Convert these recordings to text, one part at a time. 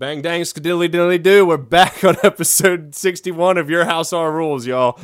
Bang, dang, skadilly, dilly, do. We're back on episode 61 of Your House, Our Rules, y'all.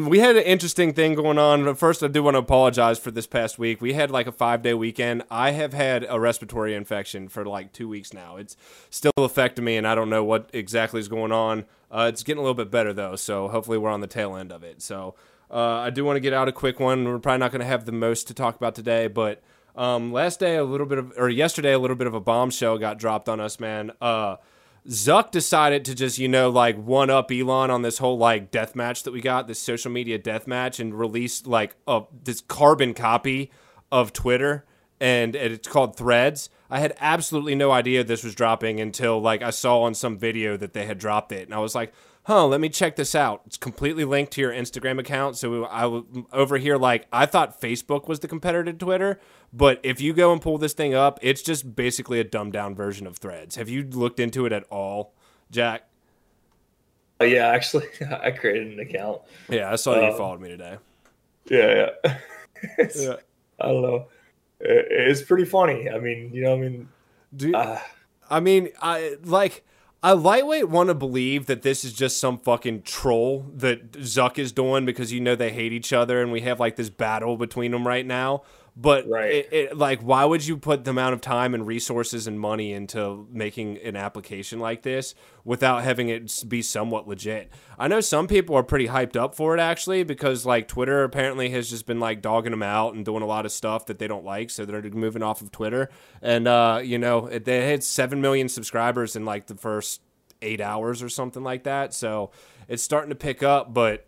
We had an interesting thing going on. First, I do want to apologize for this past week. We had like a 5-day weekend. I have had a respiratory infection for like 2 weeks now. It's still affecting me, and I don't know what exactly is going on. It's getting a little bit better, though, so hopefully we're on the tail end of it. So I do want to get out a quick one. We're probably not going to have the most to talk about today, but... yesterday, a little bit of a bombshell got dropped on us, man. Zuck decided to just, like one up Elon on this whole like death match that we got, this social media death match, and released like this carbon copy of Twitter, and it's called Threads. I had absolutely no idea this was dropping until like I saw on some video that they had dropped it, and I was like, let me check this out. It's completely linked to your Instagram account. So over here, like, I thought Facebook was the competitor to Twitter, but if you go and pull this thing up, it's just basically a dumbed-down version of Threads. Have you looked into it at all, Jack? Yeah, actually, I created an account. Yeah, I saw you followed me today. Yeah. Yeah. I don't know. It's pretty funny. I mean, I lightweight want to believe that this is just some fucking troll that Zuck is doing because, they hate each other and we have like this battle between them right now. But why would you put the amount of time and resources and money into making an application like this without having it be somewhat legit? I know some people are pretty hyped up for it, actually, because like Twitter apparently has just been like dogging them out and doing a lot of stuff that they don't like. So they're moving off of Twitter. And, they had 7 million subscribers in like the first 8 hours or something like that. So it's starting to pick up, but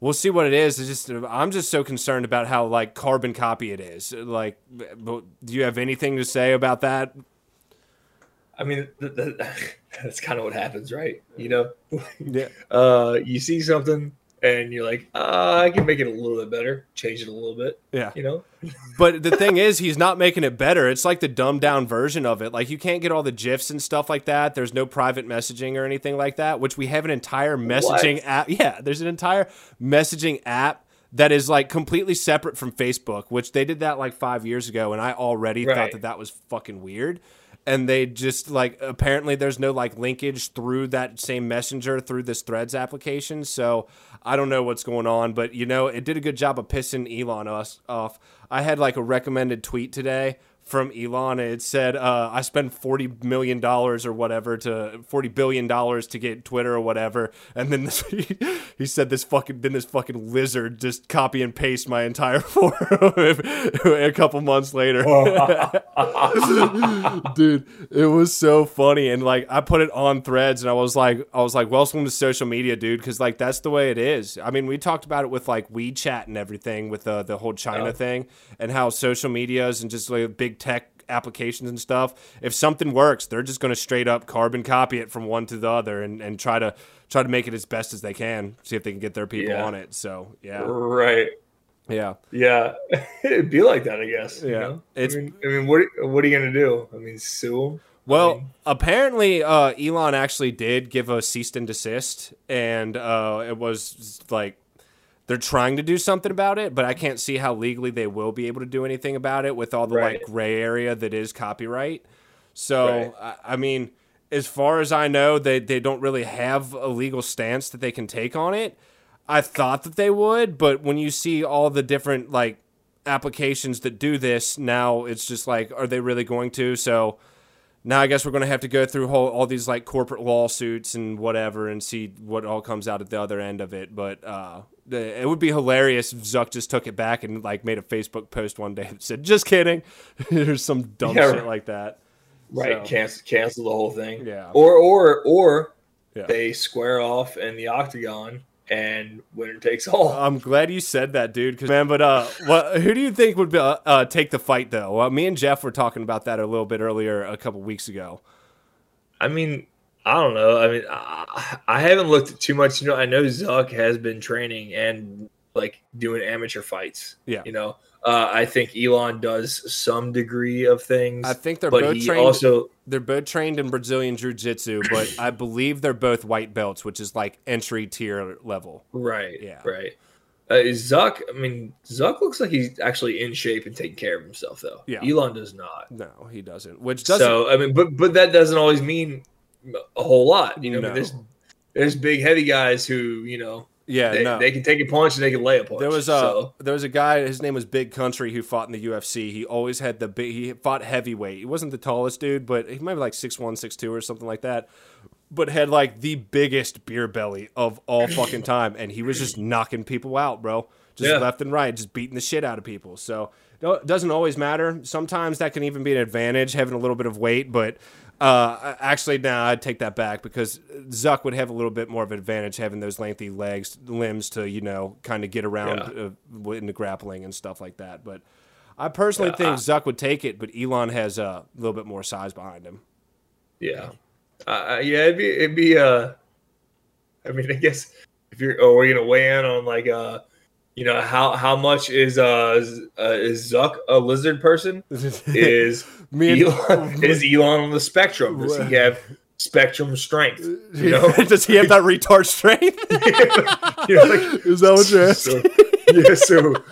we'll see what it is. I'm just so concerned about how like carbon copy it is. Like, do you have anything to say about that? I mean, that's kind of what happens, right? Yeah. You see something and you're like, I can make it a little bit better, change it a little bit. Yeah. But the thing is, he's not making it better. It's like the dumbed down version of it. Like, you can't get all the GIFs and stuff like that. There's no private messaging or anything like that, which we have an entire messaging app. Yeah, there's an entire messaging app that is like completely separate from Facebook, which they did that like 5 years ago. And I already thought that was fucking weird. And they just, like, apparently there's no, like, linkage through that same messenger through this Threads application. So I don't know what's going on. But, it did a good job of pissing Elon off. I had, like, a recommended tweet today from Elon. It said, I spend $40 million or whatever to $40 billion to get Twitter or whatever. And then he said, this fucking lizard just copy and paste my entire forum a couple months later. Dude, it was so funny. And like, I put it on Threads and I was like, welcome to social media, dude. Cause like, that's the way it is. I mean, we talked about it with like WeChat and everything with the whole China thing and how social medias and just like big tech applications and stuff, if something works, they're just going to straight up carbon copy it from one to the other and try to make it as best as they can, see if they can get their people on it. So it'd be like that, I guess. I mean what are you gonna do? I mean, sue? Well, apparently Elon actually did give a cease and desist, and it was like they're trying to do something about it, but I can't see how legally they will be able to do anything about it with all the like gray area that is copyright. So, I mean, as far as I know, they don't really have a legal stance that they can take on it. I thought that they would, but when you see all the different like applications that do this now, it's just like, are they really going to? So now I guess we're going to have to go through all these like corporate lawsuits and whatever and see what all comes out at the other end of it. But, it would be hilarious if Zuck just took it back and like made a Facebook post one day that said, "Just kidding." There's some dumb shit like that, right? So. Cancel the whole thing, Or they square off in the octagon and winner takes all. I'm glad you said that, dude. Who do you think would take the fight though? Well, me and Jeff were talking about that a little bit earlier, a couple weeks ago. I mean. I don't know. I mean, I haven't looked at too much. I know Zuck has been training and like doing amateur fights. Yeah. I think Elon does some degree of things. I think they're both trained in Brazilian jiu-jitsu, but I believe they're both white belts, which is like entry tier level. Right. Yeah. Right. Zuck, I mean, Zuck looks like he's actually in shape and taking care of himself, though. Yeah. Elon does not. No, he doesn't. Which doesn't. So, I mean, but that doesn't always mean a whole lot. You know, I mean, there's big, heavy guys who, you know, they can take a punch and they can lay a punch. There was a guy, his name was Big Country, who fought in the UFC. He always had the big, he fought heavyweight. He wasn't the tallest dude, but he might be like 6'1", 6'2", or something like that. But had like the biggest beer belly of all fucking time, and he was just knocking people out, bro. Just left and right, just beating the shit out of people. So it doesn't always matter. Sometimes that can even be an advantage, having a little bit of weight. But actually, nah, I'd take that back, because Zuck would have a little bit more of an advantage having those lengthy limbs to, you know, kind of get around into grappling and stuff like that. But I personally think Zuck would take it, but Elon has a little bit more size behind him. Yeah. I mean, I guess if we're going to weigh in on like, you know, how much is Zuck a lizard person? Is Elon on the spectrum? Does he have spectrum strength? You know? Does he have that retard strength? You know, like, is that what you're asking?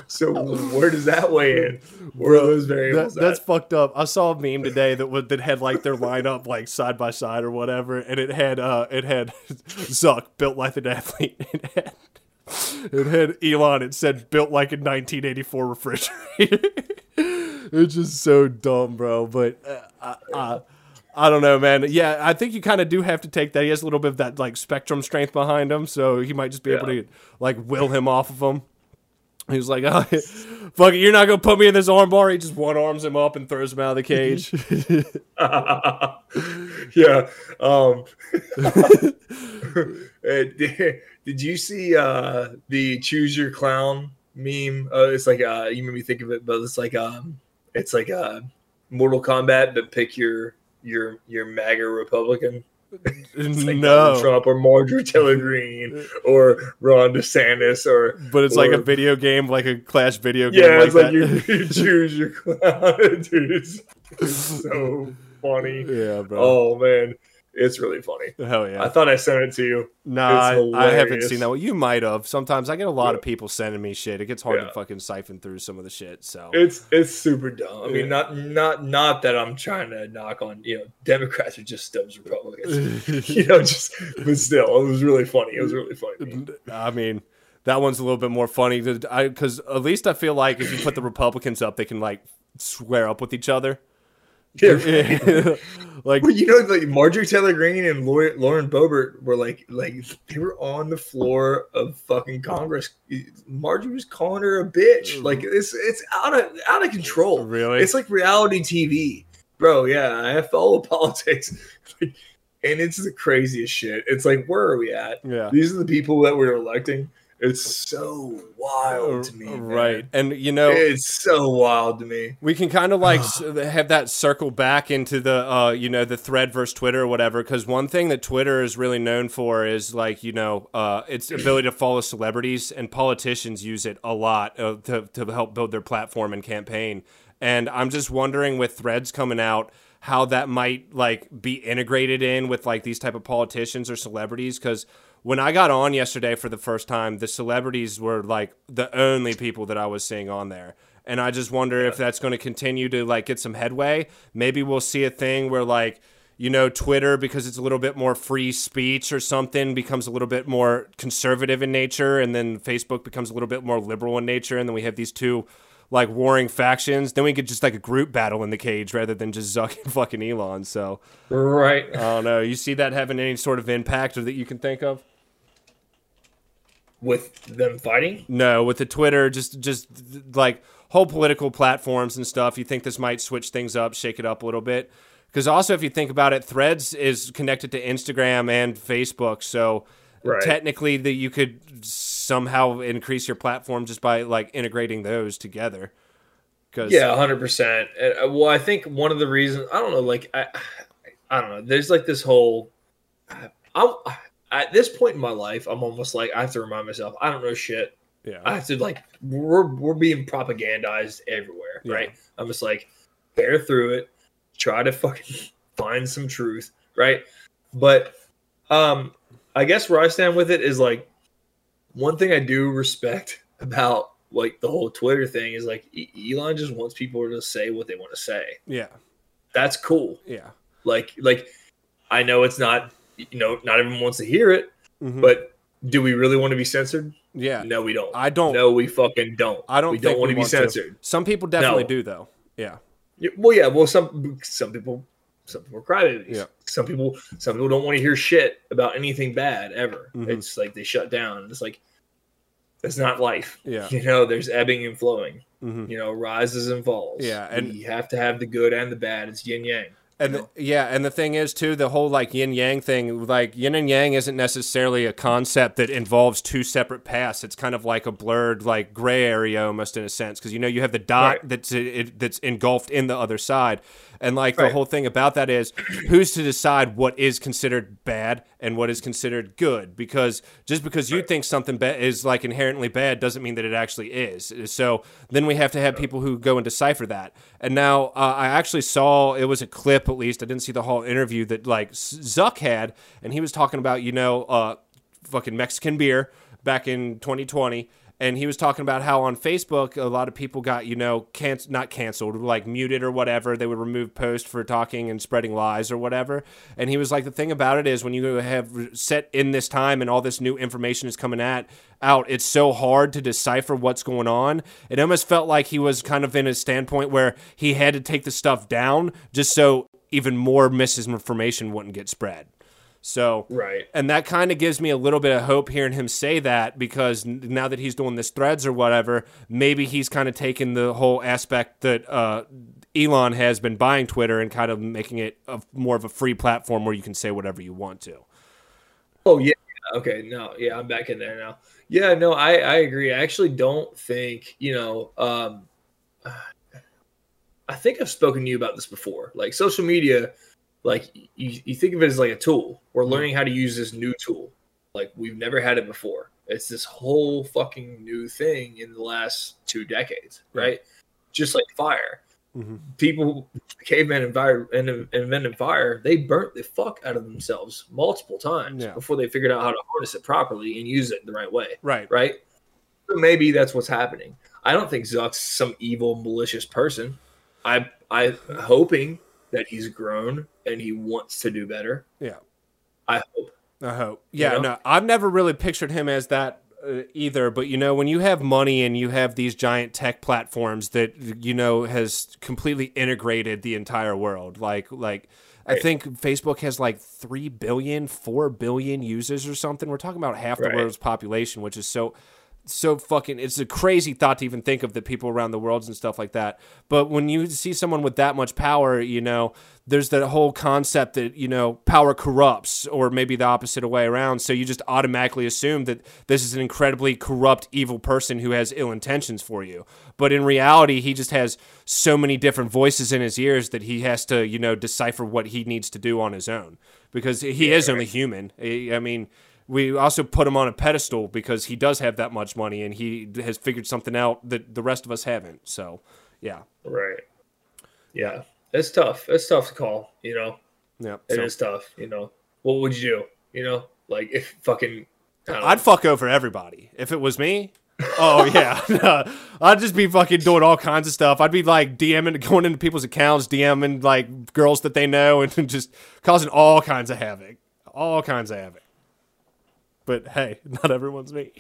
So where does that weigh in? Where are those variables? That's fucked up. I saw a meme today that had like their lineup like side by side or whatever, and it had Zuck built like an athlete. It had Elon. It said built like a 1984 refrigerator. It's just so dumb, bro. But I don't know, man. Yeah, I think you kind of do have to take that. He has a little bit of that like spectrum strength behind him, so he might just be able to like will him off of him. He was like, oh, fuck it, you're not going to put me in this armbar. He just one-arms him up and throws him out of the cage. Yeah. Did you see the Choose Your Clown meme? It's like, you made me think of it, but it's like Mortal Kombat, but pick your MAGA Republican. It's like Donald Trump or Marjorie Taylor Greene or Ron DeSantis but it's like a video game, like a Clash video game. Yeah, it's like you choose your clown. Dude, it's so funny. Yeah, bro. Oh man, it's really funny. Hell yeah! I thought I sent it to you. Nah, I haven't seen that one. You might have. Sometimes I get a lot of people sending me shit. It gets hard to fucking siphon through some of the shit. So it's super dumb. I mean, not that I'm trying to knock on, you know, Democrats are just stubs Republicans. You know, but still, it was really funny. It was really funny. I mean, that one's a little bit more funny because at least I feel like if you put the Republicans up, they can like swear up with each other. Yeah. Like, well, you know, like Marjorie Taylor Greene and Lori Lauren Boebert were like they were on the floor of fucking Congress. Marjorie was calling her a bitch. Like it's out of control. Really, it's like reality TV, bro. Yeah, I follow politics, and it's the craziest shit. It's like, where are we at? Yeah, these are the people that we're electing. It's so wild to me, man. Right? And you know, it's so wild to me. We can kind of like have that circle back into the, you know, the thread versus Twitter or whatever. Because one thing that Twitter is really known for is like, you know, its ability to follow celebrities, and politicians use it a lot to help build their platform and campaign. And I'm just wondering, with Threads coming out, how that might like be integrated in with like these type of politicians or celebrities, because when I got on yesterday for the first time, the celebrities were like the only people that I was seeing on there. And I just wonder if that's going to continue to like get some headway. Maybe we'll see a thing where like, you know, Twitter, because it's a little bit more free speech or something, becomes a little bit more conservative in nature. And then Facebook becomes a little bit more liberal in nature. And then we have these two like warring factions. Then we could just like a group battle in the cage rather than just Zuck and fucking Elon. So, right. I don't know. You see that having any sort of impact or that you can think of? With them fighting? No, with the Twitter, just like whole political platforms and stuff. You think this might switch things up, shake it up a little bit? Because also, if you think about it, Threads is connected to Instagram and Facebook. So technically you could somehow increase your platform just by like integrating those together. Yeah, 100%. Well, I think one of the reasons, I don't know, like, I don't know. There's like this whole... At this point in my life, I'm almost like, I have to remind myself, I don't know shit. Yeah. I have to like, we're being propagandized everywhere, right? I'm just like, bear through it, try to fucking find some truth, right? But I guess where I stand with it is like, one thing I do respect about like the whole Twitter thing is like Elon just wants people to say what they want to say. Yeah. That's cool. Yeah. Like I know it's not, you know, not everyone wants to hear it, mm-hmm. but do we really want to be censored? Yeah. No, we don't. I don't. No, we fucking don't. I don't. We don't want to be censored. Some people definitely do though. Yeah. Well, yeah. Well, some people are crybabies. Yeah. Some people don't want to hear shit about anything bad ever. Mm-hmm. It's like they shut down. It's like, that's not life. Yeah. You know, there's ebbing and flowing, mm-hmm. you know, rises and falls. Yeah. And you have to have the good and the bad. It's yin yang. And the thing is too, the whole like yin yang thing, like yin and yang isn't necessarily a concept that involves two separate paths. It's kind of like a blurred, like gray area almost in a sense, because you know you have the dot right. that's engulfed in the other side, and like right. the whole thing about that is who's to decide what is considered bad and what is considered good, because just because you right. think something is like inherently bad doesn't mean that it actually is. So then we have to have people who go and decipher that. And now I actually saw, it was a clip. At least I didn't see the whole interview that like Zuck had, and he was talking about, you know, fucking Mexican beer back in 2020, and he was talking about how on Facebook a lot of people got, you know, not canceled, like muted or whatever. They would remove posts for talking and spreading lies or whatever. And he was like, the thing about it is when you have set in this time and all this new information is coming out, it's so hard to decipher what's going on. It almost felt like he was kind of in a standpoint where he had to take the stuff down just so even more misinformation wouldn't get spread. So, right. And that kind of gives me a little bit of hope hearing him say that, because now that he's doing this Threads or whatever, maybe he's kind of taken the whole aspect that Elon has been buying Twitter and kind of making it more of a free platform where you can say whatever you want to. Oh, yeah. Okay. No. Yeah. I'm back in there now. Yeah. No, I agree. I actually don't think, you know, I think I've spoken to you about this before. Like social media, like you think of it as like a tool. We're learning how to use this new tool. Like we've never had it before. It's this whole fucking new thing in the last 2 decades, right? Just like fire. Mm-hmm. People, cavemen invented fire. They burnt the fuck out of themselves multiple times before they figured out how to harness it properly and use it the right way. Right. Right. So maybe that's what's happening. I don't think Zuck's some evil, malicious person. I'm hoping that he's grown and he wants to do better. Yeah. I hope. Yeah, you know? No, I've never really pictured him as that either. But, you know, when you have money and you have these giant tech platforms that, you know, has completely integrated the entire world, like right. I think Facebook has like 3 billion, 4 billion users or something. We're talking about half right. the world's population, which is so fucking, it's a crazy thought to even think of, the people around the world and stuff like that. But when you see someone with that much power, you know, there's that whole concept that, you know, power corrupts, or maybe the opposite way around. So you just automatically assume that this is an incredibly corrupt, evil person who has ill intentions for you. But in reality, he just has so many different voices in his ears that he has to, you know, decipher what he needs to do on his own, because he is only human. I mean, we also put him on a pedestal because he does have that much money and he has figured something out that the rest of us haven't. So, yeah. Right. Yeah. It's tough. It's tough to call, you know. Yeah. It is tough, you know. What would you do? You know, like if fucking... I'd fuck over everybody. If it was me... Oh, yeah. No, I'd just be fucking doing all kinds of stuff. I'd be like DMing, going into people's accounts, DMing like girls that they know, and just causing all kinds of havoc. But hey, not everyone's me.